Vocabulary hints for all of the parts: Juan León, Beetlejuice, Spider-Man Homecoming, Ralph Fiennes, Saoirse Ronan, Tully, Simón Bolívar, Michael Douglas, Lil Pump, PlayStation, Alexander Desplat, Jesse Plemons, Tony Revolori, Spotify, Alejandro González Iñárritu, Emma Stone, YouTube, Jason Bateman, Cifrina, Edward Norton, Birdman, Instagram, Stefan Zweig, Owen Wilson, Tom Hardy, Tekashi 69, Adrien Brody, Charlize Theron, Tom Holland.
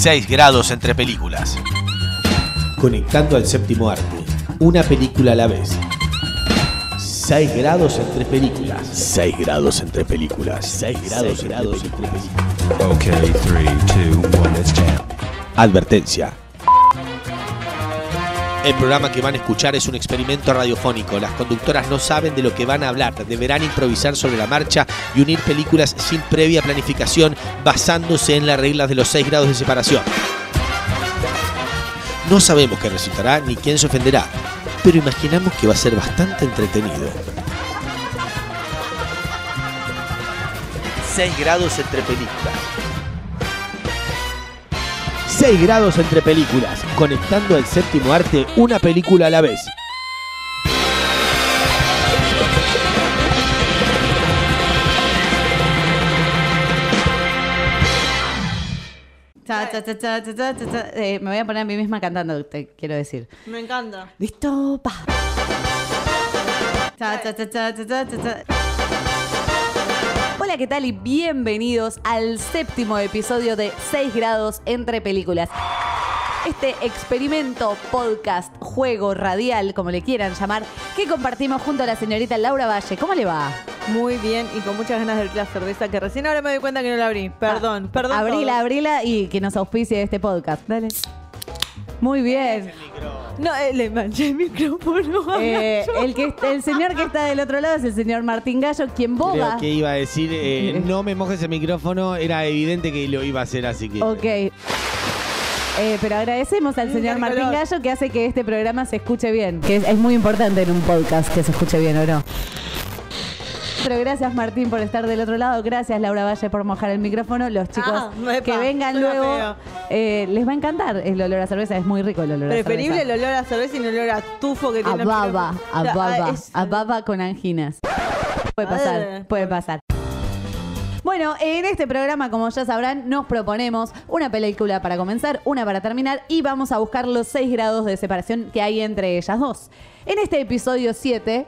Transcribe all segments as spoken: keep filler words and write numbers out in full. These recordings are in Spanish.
seis grados entre películas. Conectando al séptimo arte, una película a la vez. seis grados entre películas. seis grados entre películas. seis grados, seis grados entre películas. Ok, tres, dos, uno, let's jam. Advertencia. El programa que van a escuchar es un experimento radiofónico. Las conductoras no saben de lo que van a hablar. Deberán improvisar sobre la marcha y unir películas sin previa planificación, basándose en las reglas de los seis grados de separación. No sabemos qué resultará ni quién se ofenderá, pero imaginamos que va a ser bastante entretenido. seis grados entre películas. seis grados entre películas, conectando al séptimo arte, una película a la vez. Cha, cha, cha, cha, cha, cha, cha. Eh, me voy a poner a mí misma cantando, te quiero decir. Me encanta. Listo, pa. Cha, cha, cha, cha, cha, cha, cha. Hola, ¿qué tal? Y bienvenidos al séptimo episodio de seis grados entre películas. Este experimento, podcast, juego, radial, como le quieran llamar, que compartimos junto a la señorita Laura Valle. ¿Cómo le va? Muy bien, y con muchas ganas del placer de esa que recién ahora me doy cuenta que no la abrí. Perdón, ah, perdón. Abrila, todos. Abrila y que nos auspicie este podcast. Dale. Muy bien. No, eh, le manché el micrófono. Eh, el, que, el señor que está del otro lado es el señor Martín Gallo, quien boga. Creo que iba a decir, eh, no me mojes el micrófono, era evidente que lo iba a hacer, así que... Ok. Eh, pero agradecemos al señor Martín Gallo que hace que este programa se escuche bien. Que es, es muy importante en un podcast que se escuche bien, ¿o no? Pero gracias, Martín, por estar del otro lado. Gracias, Laura Valle, por mojar el micrófono. Los chicos ah, epa, que vengan luego eh, les va a encantar el olor a cerveza. Es muy rico el olor Preferible a cerveza. Preferible el olor a cerveza y no el olor a tufo que tiene. A baba, a baba, a baba con anginas. Puede pasar, puede pasar. Bueno, en este programa, como ya sabrán, nos proponemos una película para comenzar, una para terminar y vamos a buscar los seis grados de separación que hay entre ellas dos. En este episodio siete...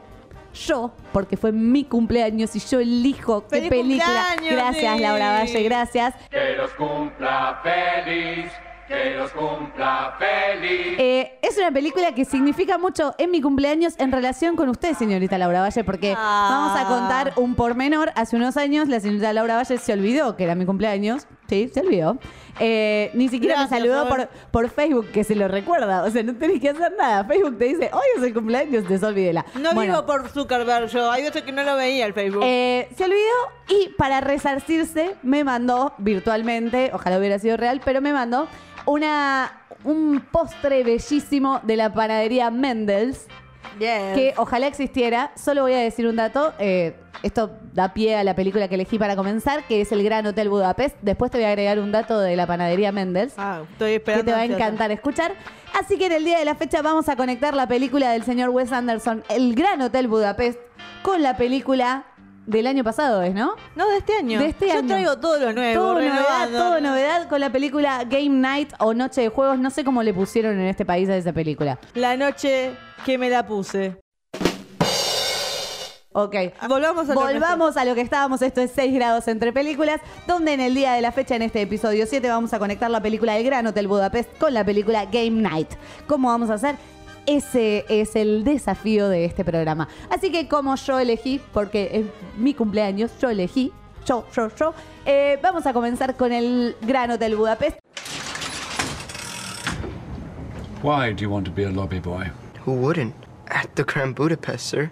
Yo, porque fue mi cumpleaños y yo elijo qué película. Gracias, sí. Laura Valle, gracias. Que los cumpla feliz, que los cumpla feliz. Eh, es una película que significa mucho en mi cumpleaños en relación con usted, señorita Laura Valle, porque ah. vamos a contar un pormenor. Hace unos años la señorita Laura Valle se olvidó que era mi cumpleaños. Sí, se olvidó. Eh, ni siquiera Gracias, me saludó por, por Facebook, que se lo recuerda. O sea, no tenés que hacer nada. Facebook te dice, hoy es el cumpleaños, desolvídela. No bueno, vivo por Zuckerberg yo. Hay otro que no lo veía el Facebook. Eh, se olvidó y para resarcirse me mandó virtualmente, ojalá hubiera sido real, pero me mandó una, un postre bellísimo de la panadería Mendels. Yes. Que ojalá existiera. Solo voy a decir un dato. Eh, esto da pie a la película que elegí para comenzar, que es El Gran Hotel Budapest. Después te voy a agregar un dato de la panadería Mendels. Ah, estoy esperando. Que te va a encantar escuchar. Así que en el día de la fecha vamos a conectar la película del señor Wes Anderson, El Gran Hotel Budapest, con la película del año pasado, ¿es, no? No, de este año. De este Yo año. traigo todo lo nuevo. Todo novedad, todo novedad con la película Game Night o Noche de Juegos. No sé cómo le pusieron en este país a esa película. La noche... que me la puse. Ok. Volvamos a, Volvamos a lo que estábamos. Esto es seis grados entre películas, donde en el día de la fecha, en este episodio siete, vamos a conectar la película El Gran Hotel Budapest con la película Game Night. ¿Cómo vamos a hacer? Ese es el desafío de este programa. Así que como yo elegí, porque es mi cumpleaños, yo elegí, yo, yo, yo, eh, vamos a comenzar con El Gran Hotel Budapest. Why do you want to be a lobby boy? Who wouldn't? At the Grand Budapest, sir.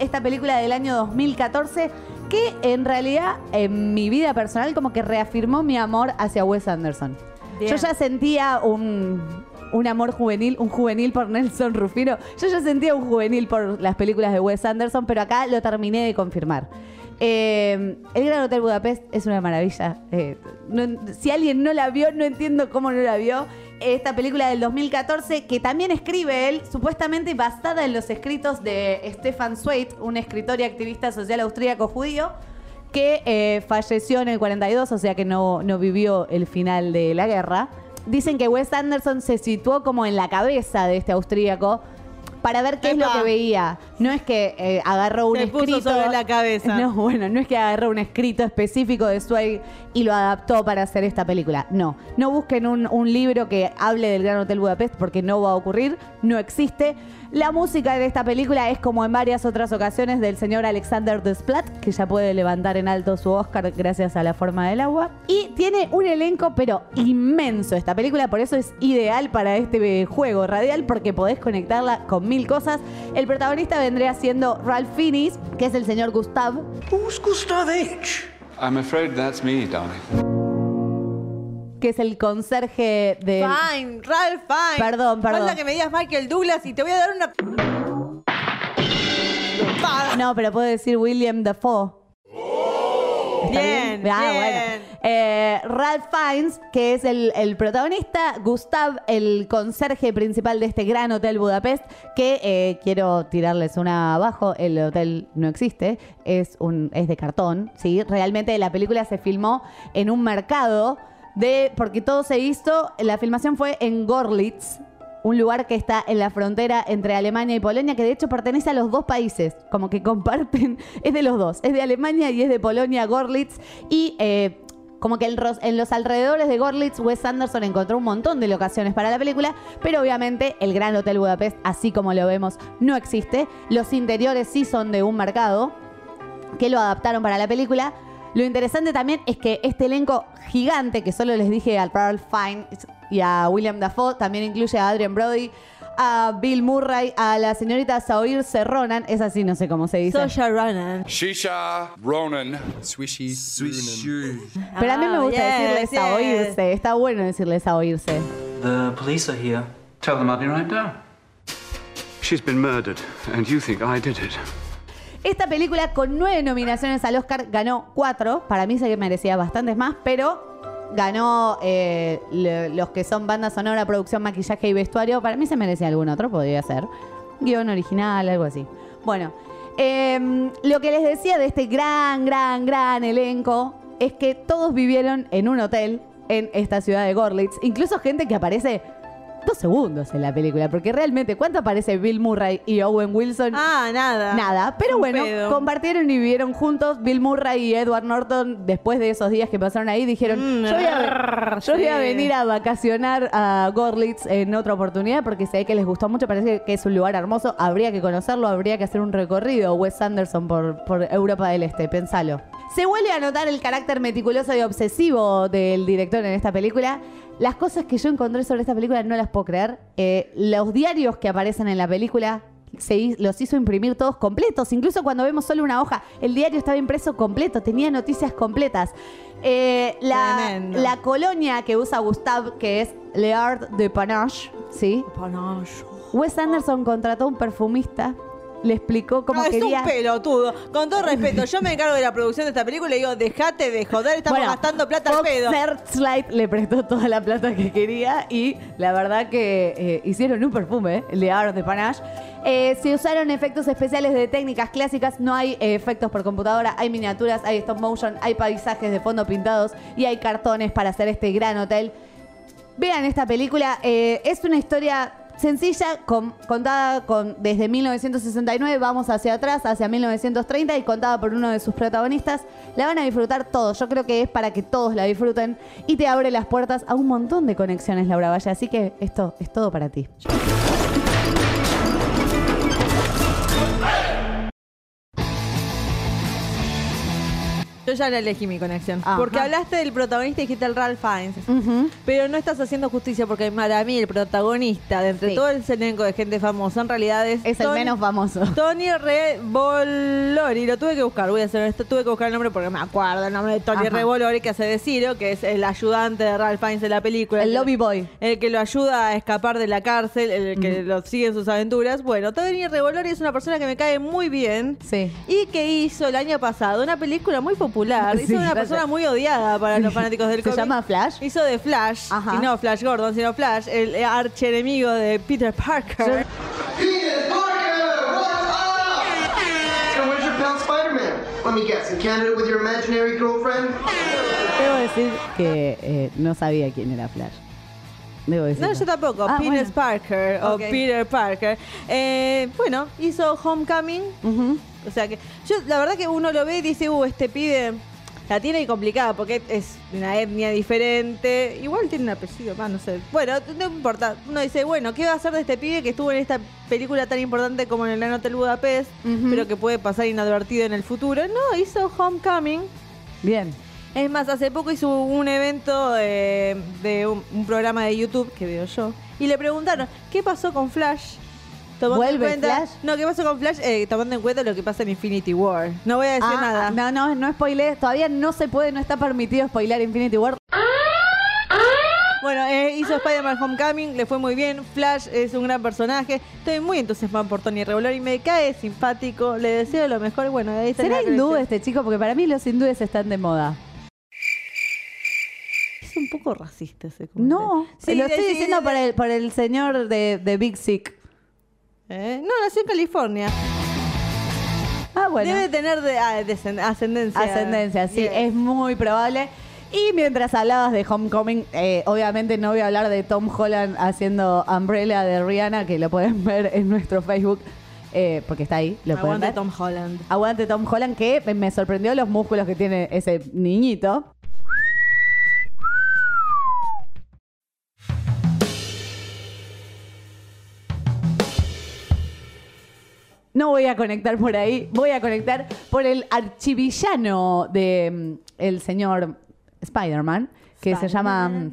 Esta película del año dos mil catorce que en realidad en mi vida personal como que reafirmó mi amor hacia Wes Anderson. Bien. Yo ya sentía un, un amor juvenil, un juvenil por Nelson Rufino. Yo ya sentía un juvenil por las películas de Wes Anderson, pero acá lo terminé de confirmar. Eh, El Gran Hotel Budapest es una maravilla. Eh, no, si alguien no la vio, no entiendo cómo no la vio. Esta película del dos mil catorce que también escribe él, supuestamente basada en los escritos de Stefan Zweig, un escritor y activista social austríaco judío que eh, falleció en el cuarenta y dos, o sea que no, no vivió el final de la guerra. Dicen que Wes Anderson se situó como en la cabeza de este austríaco, para ver qué Epa. es lo que veía. No es que eh, agarró un Se escrito... puso sobre la cabeza. No, bueno, no es que agarró un escrito específico de Zweig y lo adaptó para hacer esta película. No, no busquen un, un libro que hable del Gran Hotel Budapest porque no va a ocurrir, no existe. La música de esta película es, como en varias otras ocasiones, del señor Alexander Desplat, que ya puede levantar en alto su Oscar gracias a La forma del agua. Y tiene un elenco, pero inmenso esta película, por eso es ideal para este juego radial, porque podés conectarla con mil cosas. El protagonista vendría siendo Ralph Fiennes, que es el señor Gustav. Who's Gustav H? I'm afraid that's me, darling. Que es el conserje de... Fine, Ralph Fiennes. Perdón, perdón. Falta que me digas Michael Douglas y te voy a dar una... No, pero puedo decir William Dafoe. Oh. Bien, bien, bien. Ah, bueno. Eh, Ralph Fiennes, que es el, el protagonista, Gustav, el conserje principal de este Gran Hotel Budapest, que eh, quiero tirarles una abajo, el hotel no existe, es, un, es de cartón, ¿sí? Realmente la película se filmó en un mercado... De, porque todo se hizo, la filmación fue en Görlitz, un lugar que está en la frontera entre Alemania y Polonia, que de hecho pertenece a los dos países, como que comparten, es de los dos, es de Alemania y es de Polonia, Görlitz, y eh, como que el, en los alrededores de Görlitz, Wes Anderson encontró un montón de locaciones para la película, pero obviamente el Gran Hotel Budapest, así como lo vemos, no existe. Los interiores sí son de un mercado, que lo adaptaron para la película. Lo interesante también es que este elenco gigante, que solo les dije a Ralph Fiennes y a William Dafoe, también incluye a Adrien Brody, a Bill Murray, a la señorita Saoirse Ronan, es así, no sé cómo se dice. Saoirse Ronan. Shisha Ronan. Swishy. Swishy. Pero a mí me gusta decirles Saoirse, está bueno decirles Saoirse. The police are here. Tell them I'll be right down. She's been murdered and you think I did it. Esta película, con nueve nominaciones al Oscar, ganó cuatro. Para mí sé que merecía bastantes más, pero ganó eh, le, los que son banda sonora, producción, maquillaje y vestuario. Para mí se merecía algún otro, podría ser. Guión original, algo así. Bueno, eh, lo que les decía de este gran, gran, gran elenco es que todos vivieron en un hotel en esta ciudad de Görlitz. Incluso gente que aparece... dos segundos en la película, porque realmente ¿cuánto aparece Bill Murray y Owen Wilson? Ah, nada. Nada, pero bueno, pedo. compartieron y vivieron juntos. Bill Murray y Edward Norton, después de esos días que pasaron ahí, dijeron mm, yo, voy a, sí. yo voy a venir a vacacionar a Görlitz en otra oportunidad, porque sé que les gustó mucho, parece que es un lugar hermoso, habría que conocerlo, habría que hacer un recorrido, Wes Anderson, por, por Europa del Este, pensalo. Se vuelve a notar el carácter meticuloso y obsesivo del director en esta película. Las cosas que yo encontré sobre esta película no las puedo creer. Eh, los diarios que aparecen en la película se, los hizo imprimir todos completos. Incluso cuando vemos solo una hoja, el diario estaba impreso completo, tenía noticias completas. Eh, la, la colonia que usa Gustav, que es L'Art de Panache, ¿sí? Panache. Wes Anderson contrató a un perfumista. Le explicó cómo no, quería... Es un pelotudo. Con todo respeto, yo me encargo de la producción de esta película y digo, dejate de joder, estamos bueno, gastando plata Fox al pedo. Searchlight le prestó toda la plata que quería y la verdad que eh, hicieron un perfume, ¿eh? L'Art de Panache. Eh, se usaron efectos especiales de técnicas clásicas. No hay eh, efectos por computadora, hay miniaturas, hay stop motion, hay paisajes de fondo pintados y hay cartones para hacer este gran hotel. Vean esta película. Eh, es una historia... sencilla, con, contada con, desde mil novecientos sesenta y nueve, vamos hacia atrás, hacia mil novecientos treinta, y contada por uno de sus protagonistas. La van a disfrutar todos, yo creo que es para que todos la disfruten y te abre las puertas a un montón de conexiones, Laura Valle, así que esto es todo para ti. Yo ya le elegí mi conexión. Ajá. Porque hablaste del protagonista y dijiste el Ralph Fiennes. Uh-huh. Pero no estás haciendo justicia porque para mí el protagonista de entre sí. todo el elenco de gente famosa en realidad es... Es Tony, el menos famoso. Tony Revolori. Lo tuve que buscar. Voy a hacer esto. Tuve que buscar el nombre porque me acuerdo el nombre de Tony Revolori, que hace de Ciro, que es el ayudante de Ralph Fiennes en la película. El, el lobby boy. El que lo ayuda a escapar de la cárcel, el que uh-huh. lo sigue en sus aventuras. Bueno, Tony Revolori es una persona que me cae muy bien. Sí. Y que hizo el año pasado una película muy popular. Popular. Hizo sí, una persona gracias. muy odiada para los fanáticos del cómic. ¿Se llama Flash? Hizo de Flash, Ajá. y no Flash Gordon, sino Flash, el archienemigo de Peter Parker. Peter Parker, what's up? Where's your pal Spider-Man? Let me guess, in Canada with your imaginary girlfriend? Debo decir que eh, no sabía quién era Flash. Debo decirlo. No, yo tampoco. Ah, Peter bueno. Parker okay. o Peter Parker. Eh, bueno, hizo Homecoming. Uh-huh. O sea que yo, la verdad que uno lo ve y dice, uh, este pibe la tiene complicada porque es una etnia diferente. Igual tiene un apellido más, no sé. Bueno, no importa. Uno dice, bueno, ¿qué va a hacer de este pibe que estuvo en esta película tan importante como en El Gran Hotel Budapest, uh-huh. pero que puede pasar inadvertido en el futuro? No, hizo Homecoming. Bien. Es más, hace poco hizo un evento de, de un, un programa de YouTube que veo yo y le preguntaron, ¿qué pasó con Flash? Tomando ¿Vuelve en cuenta, Flash? No, ¿qué pasó con Flash? Eh, tomando en cuenta lo que pasa en Infinity War. No voy a decir ah, nada. No, no, no spoilees. Todavía no se puede, no está permitido spoilear Infinity War. Bueno, eh, hizo Spider-Man Homecoming, le fue muy bien. Flash es un gran personaje. Estoy muy entusiasmado por Tony Revolori y me cae simpático. Le deseo lo mejor. Bueno, ahí está. ¿Será hindú este chico? Porque para mí los hindúes están de moda. Un poco racista ese comentario. No, sí, lo estoy diciendo por el, por el señor de, de Big Sick. ¿Eh? No, nació en California. Ah, bueno. Debe tener de, ah, de, ascendencia. Ascendencia, sí, yeah. Es muy probable. Y mientras hablabas de Homecoming, eh, obviamente no voy a hablar de Tom Holland haciendo Umbrella de Rihanna, que lo pueden ver en nuestro Facebook, eh, porque está ahí. Lo Aguante Tom Holland. Aguante Tom Holland, que me sorprendió los músculos que tiene ese niñito. No voy a conectar por ahí, voy a conectar por el archivillano de el señor Spider-Man, que Spider-Man. se llama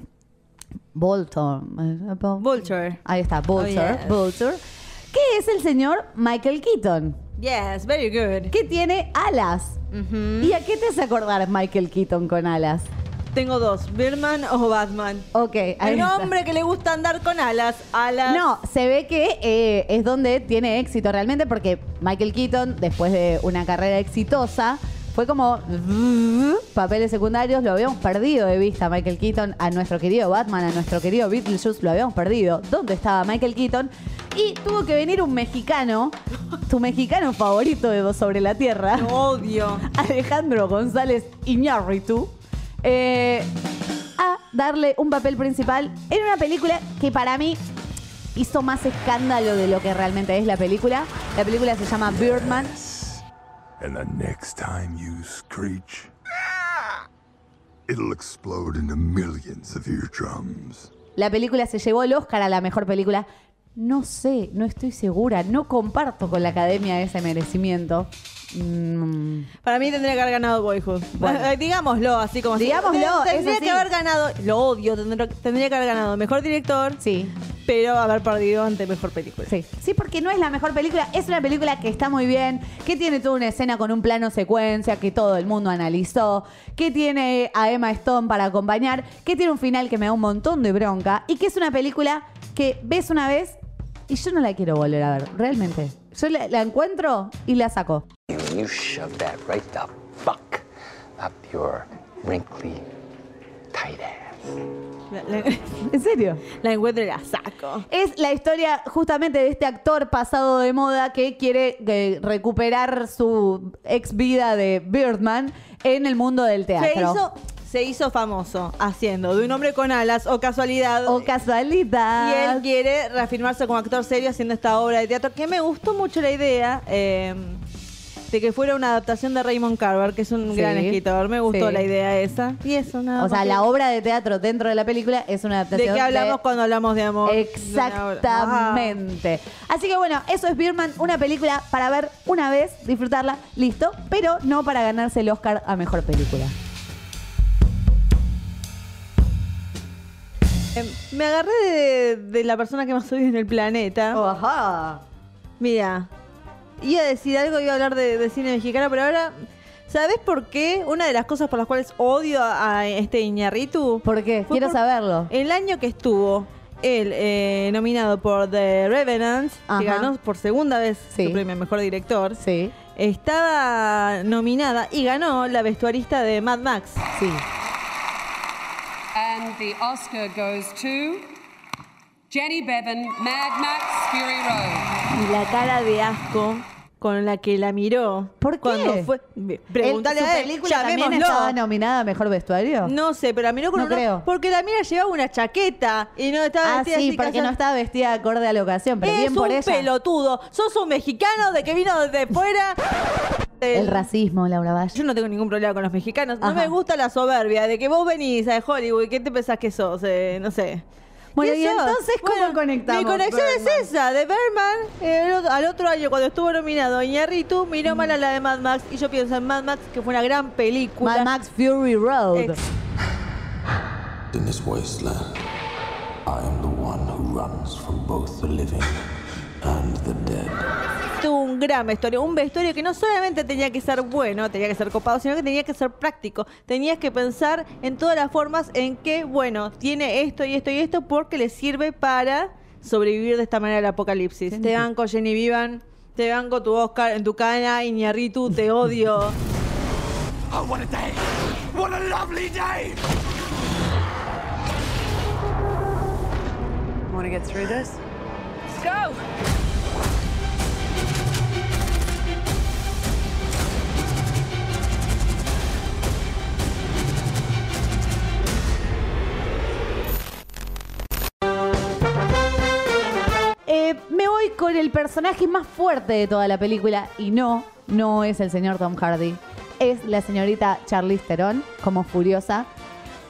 Bolton. Vulture. Ahí está, Vulture. Oh, yes. Vulture. Que es el señor Michael Keaton. Yes, very good. Que tiene alas. Uh-huh. ¿Y a qué te hace acordar Michael Keaton con alas? Tengo dos, Birdman o Batman. Ok, ahí el hombre está. Que le gusta andar con alas, alas. No, se ve que eh, es donde tiene éxito realmente porque Michael Keaton, después de una carrera exitosa, fue como papeles secundarios, lo habíamos perdido de vista a Michael Keaton, a nuestro querido Batman, a nuestro querido Beetlejuice, lo habíamos perdido. ¿Dónde estaba Michael Keaton? Y tuvo que venir un mexicano, tu mexicano favorito de sobre la tierra. Lo odio. Alejandro González Iñárritu. Eh, a darle un papel principal en una película que para mí hizo más escándalo de lo que realmente es la película. La película se llama Birdman. And the next time you screech, it'll explode into millions of eardrums. La película se llevó el Oscar a la mejor película. No sé, no estoy segura, no comparto con la academia ese merecimiento. Mm. Para mí tendría que haber ganado Boyhood. Bueno. Digámoslo, así como Digámoslo, así. Tendría que sí. haber ganado, lo odio, tendría, tendría que haber ganado mejor director, sí, pero haber perdido ante mejor película. Sí. sí, porque no es la mejor película, es una película que está muy bien, que tiene toda una escena con un plano secuencia que todo el mundo analizó, que tiene a Emma Stone para acompañar, que tiene un final que me da un montón de bronca y que es una película que ves una vez y yo no la quiero volver a ver, realmente. Yo la, la encuentro y la saco. You shove that right the fuck up your wrinkly, tight ass. La, la, ¿En serio? La encuentro y la saco. Es la historia justamente de este actor pasado de moda que quiere eh, recuperar su ex vida de Birdman en el mundo del teatro. Se hizo, se hizo famoso haciendo de un hombre con alas o casualidad. O casualidad. Y él quiere reafirmarse como actor serio haciendo esta obra de teatro que me gustó mucho la idea. Eh, De que fuera una adaptación de Raymond Carver, que es un sí, gran escritor. Me gustó sí. la idea esa. Y eso, nada. O sea, que... la obra de teatro dentro de la película es una adaptación. ¿De qué hablamos de... cuando hablamos de amor? Exactamente. Wow. Así que bueno, eso es Birdman, una película para ver una vez, disfrutarla, listo, pero no para ganarse el Oscar a mejor película. Eh, me agarré de, de la persona que más odio en el planeta. Oh, ajá. Mira. Iba a decir algo, iba a hablar de, de cine mexicano, pero ahora, ¿sabes por qué? Una de las cosas por las cuales odio a, a este Iñárritu. ¿Por qué? Quiero por saberlo. El año que estuvo él eh, nominado por The Revenant, ajá, que ganó por segunda vez sí. su premio Mejor Director, sí. estaba nominada y ganó la vestuarista de Mad Max. Sí. And the Oscar goes to... Jenny Beavan, Mad Max Fury Road. Y la cara de asco con la que la miró. ¿Por qué? Cuando fue, pregúntale a él. ¿Película también estaba nominada a Mejor Vestuario? No sé, pero la miró con no una... Creo. Porque la mira llevaba una chaqueta y no estaba ah, vestida sí, así. Ah, sí, porque casa... no estaba vestida acorde a la ocasión, pero es bien por eso. Es un pelotudo. Sos un mexicano de que vino desde fuera... El racismo, Laura Valle. Yo no tengo ningún problema con los mexicanos. Ajá. No me gusta la soberbia de que vos venís a Hollywood. ¿Qué te pensás que sos? Eh, no sé. Bueno, ¿y, ¿y entonces cómo bueno, conectamos? Mi conexión Birdman. es esa, de Birdman. Eh, al otro año, cuando estuvo nominado Iñárritu, miró mm. mal a la de Mad Max. Y yo pienso en Mad Max, que fue una gran película. Mad Max Fury Road. In this wasteland, I am the one who runs from both the living and the dead. Tuvo un gran vestuario, un vestuario que no solamente tenía que ser bueno, tenía que ser copado, sino que tenía que ser práctico. Tenías que pensar en todas las formas en que, bueno, tiene esto y esto y esto porque le sirve para sobrevivir de esta manera al apocalipsis. ¿Sí? Te banco, Jenny Beavan, te banco tu Oscar en tu cana, Iñárritu, te odio. Oh, what a day. What a lovely day. Want to get through this? Let's go. Eh, me voy con el personaje más fuerte de toda la película y no, no es el señor Tom Hardy. Es la señorita Charlize Theron como Furiosa.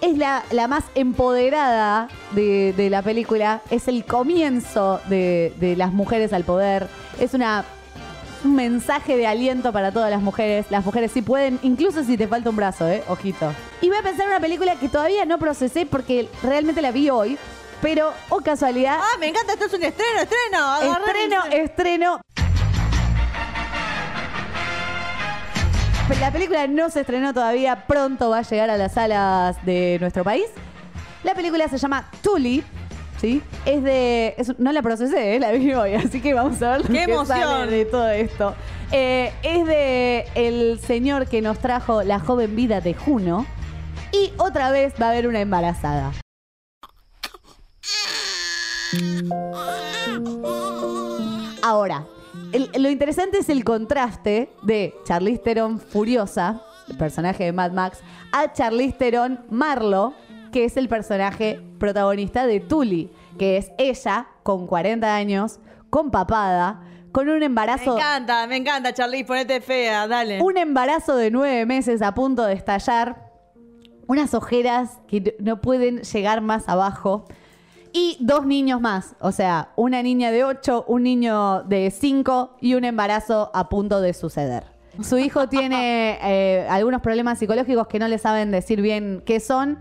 Es la, la más empoderada de, de la película. Es el comienzo de, de las mujeres al poder. Es una, un mensaje de aliento para todas las mujeres. Las mujeres sí pueden, incluso si te falta un brazo, ¿eh? Ojito. Y voy a pensar en una película que todavía no procesé porque realmente la vi hoy. Pero, o oh, casualidad... ¡Ah, me encanta! Esto es un estreno, estreno. Estreno, el... estreno. La película no se estrenó todavía. Pronto va a llegar a las salas de nuestro país. La película se llama Tully. ¿Sí? Es de... Es, no la procesé, ¿eh? La vi hoy. Así que vamos a ver qué, qué sale de todo esto. Eh, es de el señor que nos trajo La joven vida de Juno. Y otra vez va a haber una embarazada. Ahora, el, lo interesante es el contraste de Charlize Theron Furiosa, el personaje de Mad Max, a Charlize Theron Marlo, que es el personaje protagonista de Tully, que es ella con cuarenta años, con papada, con un embarazo... Me encanta, me encanta Charlize, ponete fea, dale. Un embarazo de nueve meses a punto de estallar, unas ojeras que no pueden llegar más abajo... Y dos niños más, o sea, una niña de ocho, un niño de cinco y un embarazo a punto de suceder. Su hijo tiene eh, algunos problemas psicológicos que no le saben decir bien qué son.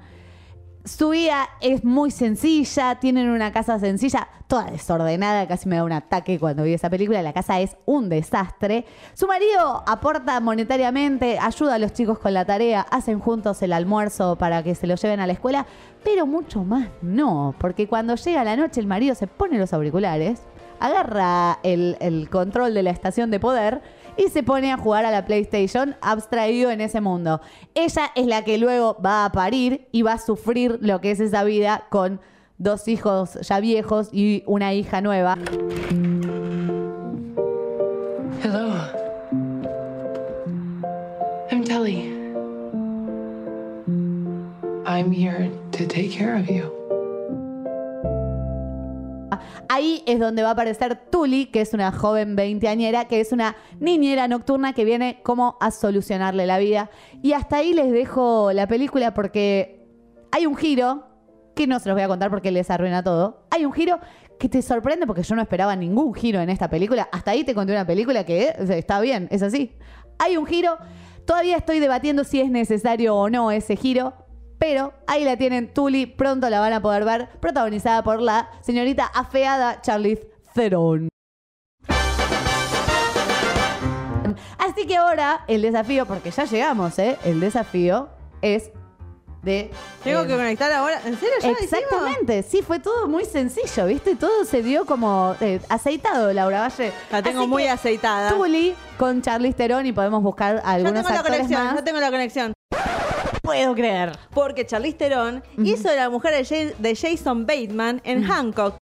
Su vida es muy sencilla, tienen una casa sencilla, toda desordenada, casi me da un ataque cuando vi esa película, la casa es un desastre. Su marido aporta monetariamente, ayuda a los chicos con la tarea, hacen juntos el almuerzo para que se lo lleven a la escuela, pero mucho más no, porque cuando llega la noche el marido se pone los auriculares, agarra el, el control de la estación de poder y se pone a jugar a la PlayStation, abstraído en ese mundo. Ella es la que luego va a parir y va a sufrir lo que es esa vida con dos hijos ya viejos y una hija nueva. Hello. I'm Tully. I'm here to take care of you. Ahí es donde va a aparecer Tully, que es una joven veinteañera, que es una niñera nocturna que viene como a solucionarle la vida. Y hasta ahí les dejo la película porque hay un giro, que no se los voy a contar porque les arruina todo. Hay un giro que te sorprende porque yo no esperaba ningún giro en esta película. Hasta ahí te conté una película que está bien, es así. Hay un giro, todavía estoy debatiendo si es necesario o no ese giro. Pero ahí la tienen, Tully, pronto la van a poder ver, protagonizada por la señorita afeada Charlize Theron. Así que ahora el desafío, porque ya llegamos, ¿eh? El desafío es de... Tengo eh, que conectar ahora. ¿En serio? ¿Ya exactamente, decimos? Sí, fue todo muy sencillo, ¿viste? Todo se dio como eh, aceitado, Laura Valle. La tengo Así muy que, aceitada. Tully con Charlize Theron y podemos buscar algunos actores más. Yo tengo la conexión, más. yo tengo la conexión. Puedo creer. Porque Charlize Theron uh-huh. hizo la mujer de, Jay de Jason Bateman en uh-huh. Hancock.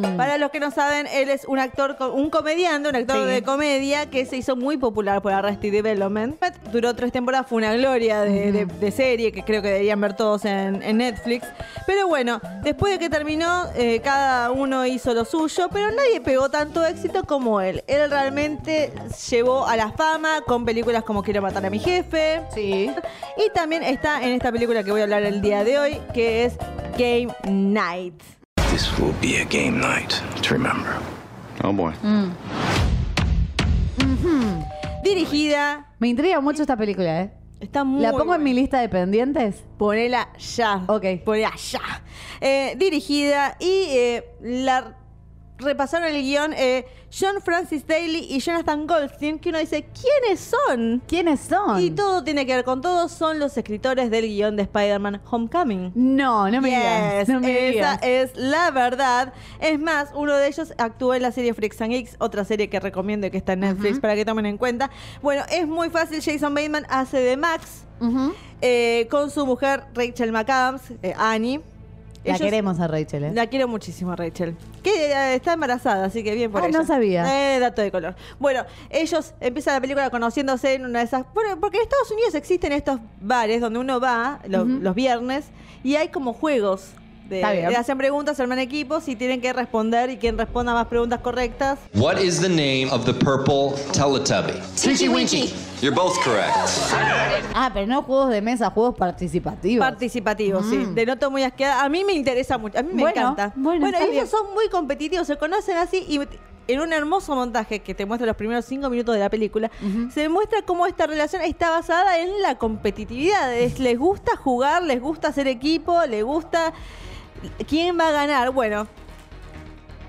Mm. Para los que no saben, él es un actor, un comediante, un actor sí. de comedia que se hizo muy popular por Arrested Development. Duró tres temporadas, fue una gloria de, mm. de, de serie que creo que deberían ver todos en, en Netflix. Pero bueno, después de que terminó, eh, cada uno hizo lo suyo, pero nadie pegó tanto éxito como él. Él realmente llevó a la fama con películas como Quiero matar a mi jefe. Sí. Y también está en esta película que voy a hablar el día de hoy, que es Game Night. This will be a game night to remember. Oh boy. Mm. Mm-hmm. Dirigida. Me intriga mucho esta película, ¿eh? Está muy ¿La pongo buena. en mi lista de pendientes? Ponela ya. Ok. Ponela ya. Eh, dirigida y eh, la... repasaron el guión eh, Jon Francis Daly y Jonathan Goldstein, que uno dice, ¿quiénes son? ¿Quiénes son? Y todo tiene que ver con todo, son los escritores del guión de Spider-Man Homecoming. No, no me yes, digas. No me esa digas. Es la verdad. Es más, uno de ellos actuó en la serie Freaks and Eggs, otra serie que recomiendo que está en Netflix, uh-huh. para que tomen en cuenta. Bueno, es muy fácil, Jason Bateman hace de Max, uh-huh. eh, con su mujer Rachel McAdams, eh, Annie. La Ellos, queremos a Rachel, ¿eh? La quiero muchísimo a Rachel. Que eh, está embarazada, así que bien por ah, ella. No sabía. Eh, dato de color. Bueno, ellos empiezan la película conociéndose en una de esas... Porque en Estados Unidos existen estos bares donde uno va lo, uh-huh. los viernes y hay como juegos. De, le hacen preguntas, arman equipos y tienen que responder, y quien responda más preguntas correctas. What is the name of the purple Teletubby? Tinky Winky. You're both correct. Ah, pero no juegos de mesa, juegos participativos. Participativos, mm. sí. De noto muy asqueada. A mí me interesa mucho, a mí me bueno, encanta. Bueno, bueno ellos bien. son muy competitivos, se conocen así y... En un hermoso montaje que te muestra los primeros cinco minutos de la película, uh-huh. se muestra cómo esta relación está basada en la competitividad. Es, les gusta jugar, les gusta hacer equipo, les gusta... ¿Quién va a ganar? Bueno,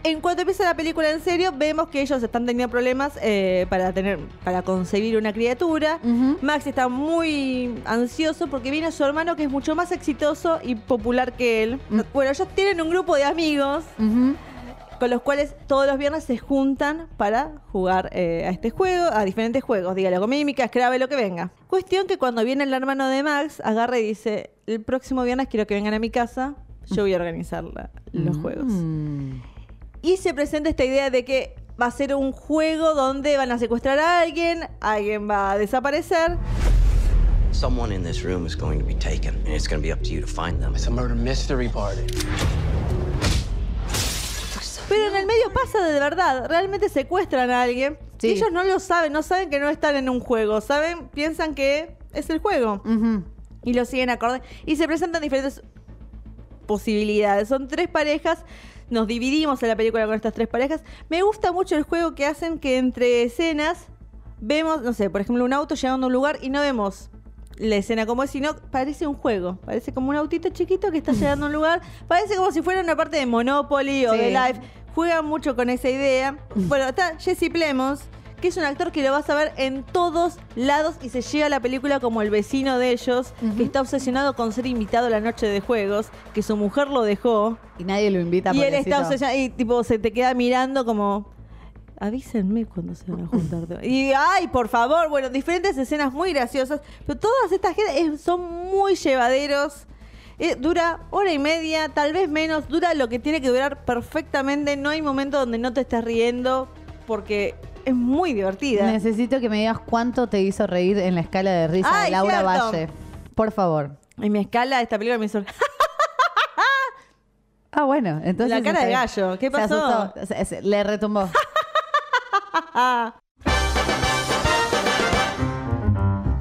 en cuanto empieza la película en serio, vemos que ellos están teniendo problemas eh, para, tener, para concebir una criatura. Uh-huh. Max está muy ansioso porque viene su hermano, que es mucho más exitoso y popular que él. Uh-huh. Bueno, ellos tienen un grupo de amigos... Uh-huh. con los cuales todos los viernes se juntan para jugar eh, a este juego, a diferentes juegos, dígalo con mímica, grave, lo que venga. Cuestión que cuando viene el hermano de Max, agarra y dice, el próximo viernes quiero que vengan a mi casa, yo voy a organizar la, los mm. juegos. Y se presenta esta idea de que va a ser un juego donde van a secuestrar a alguien, alguien va a desaparecer. Someone in this room is going to be taken, and it's going to be up to you to find them. It's a murder mystery party. Pero en el medio pasa de verdad, realmente secuestran a alguien. Sí. Y ellos no lo saben, no saben que no están en un juego, saben, piensan que es el juego. Uh-huh. Y lo siguen acorde. Y se presentan diferentes posibilidades. Son tres parejas, nos dividimos en la película con estas tres parejas. Me gusta mucho el juego que hacen, que entre escenas vemos, no sé, por ejemplo, un auto llegando a un lugar y no vemos la escena como es, sino parece un juego, parece como un autito chiquito que está llegando a un lugar, parece como si fuera una parte de Monopoly o sí. de Life. Juegan mucho con esa idea. Bueno, está Jesse Plemons, que es un actor que lo vas a ver en todos lados y se llega a la película como el vecino de ellos, uh-huh. que está obsesionado con ser invitado a la noche de juegos, que su mujer lo dejó y nadie lo invita, y él está obsesionado y tipo se te queda mirando como, avísenme cuando se van a juntar. Y, ay, por favor, bueno, diferentes escenas muy graciosas. Pero todas estas gente son muy llevaderos. Eh, dura hora y media, tal vez menos. Dura lo que tiene que durar perfectamente. No hay momento donde no te estés riendo porque es muy divertida. Necesito que me digas cuánto te hizo reír en la escala de risa ay, de Laura cierto. Valle. Por favor. En mi escala, esta película me hizo... Ah, bueno. Entonces la cara de gallo. ¿Qué pasó? Se asustó. Se, se, le retumbó.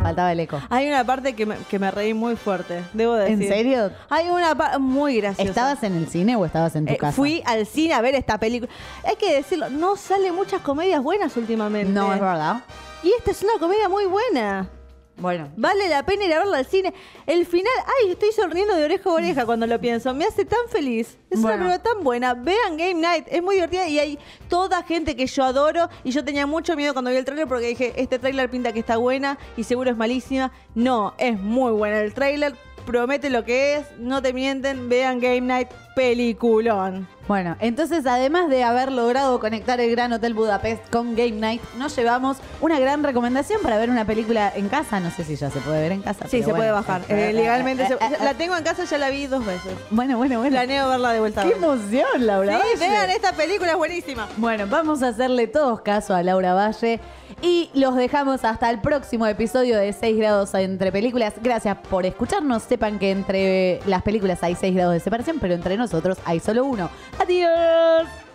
Faltaba el eco. Hay una parte que me, que me reí muy fuerte, debo decir. ¿En serio? Hay una parte muy graciosa. ¿Estabas en el cine o estabas en tu eh, casa? Fui al cine a ver esta película. Hay que decirlo, no salen muchas comedias buenas últimamente. No, es verdad. Y esta es una comedia muy buena. Bueno. Vale la pena ir a verla al cine. El final, ay, estoy sonriendo de oreja a oreja cuando lo pienso. Me hace tan feliz. Es bueno. una película tan buena. Vean Game Night. Es muy divertida y hay toda gente que yo adoro. Y yo tenía mucho miedo cuando vi el tráiler porque dije, este tráiler pinta que está buena y seguro es malísima. No, es muy buena el tráiler. Promete lo que es. No te mienten. Vean Game Night. peliculón. Bueno, entonces además de haber logrado conectar el Gran Hotel Budapest con Game Night, nos llevamos una gran recomendación para ver una película en casa. No sé si ya se puede ver en casa. Sí, se, bueno, puede bajar. Eh, legalmente eh, eh, se... eh, la tengo en casa, ya la vi dos veces. Bueno, bueno, bueno. Planeo verla de vuelta. ¡Qué emoción, Laura! Sí, vean, esta película es buenísima. Bueno, vamos a hacerle todos caso a Laura Valle y los dejamos hasta el próximo episodio de seis grados entre películas. Gracias por escucharnos. Sepan que entre las películas hay seis grados de separación, pero entre nosotros hay solo uno. ¡Adiós!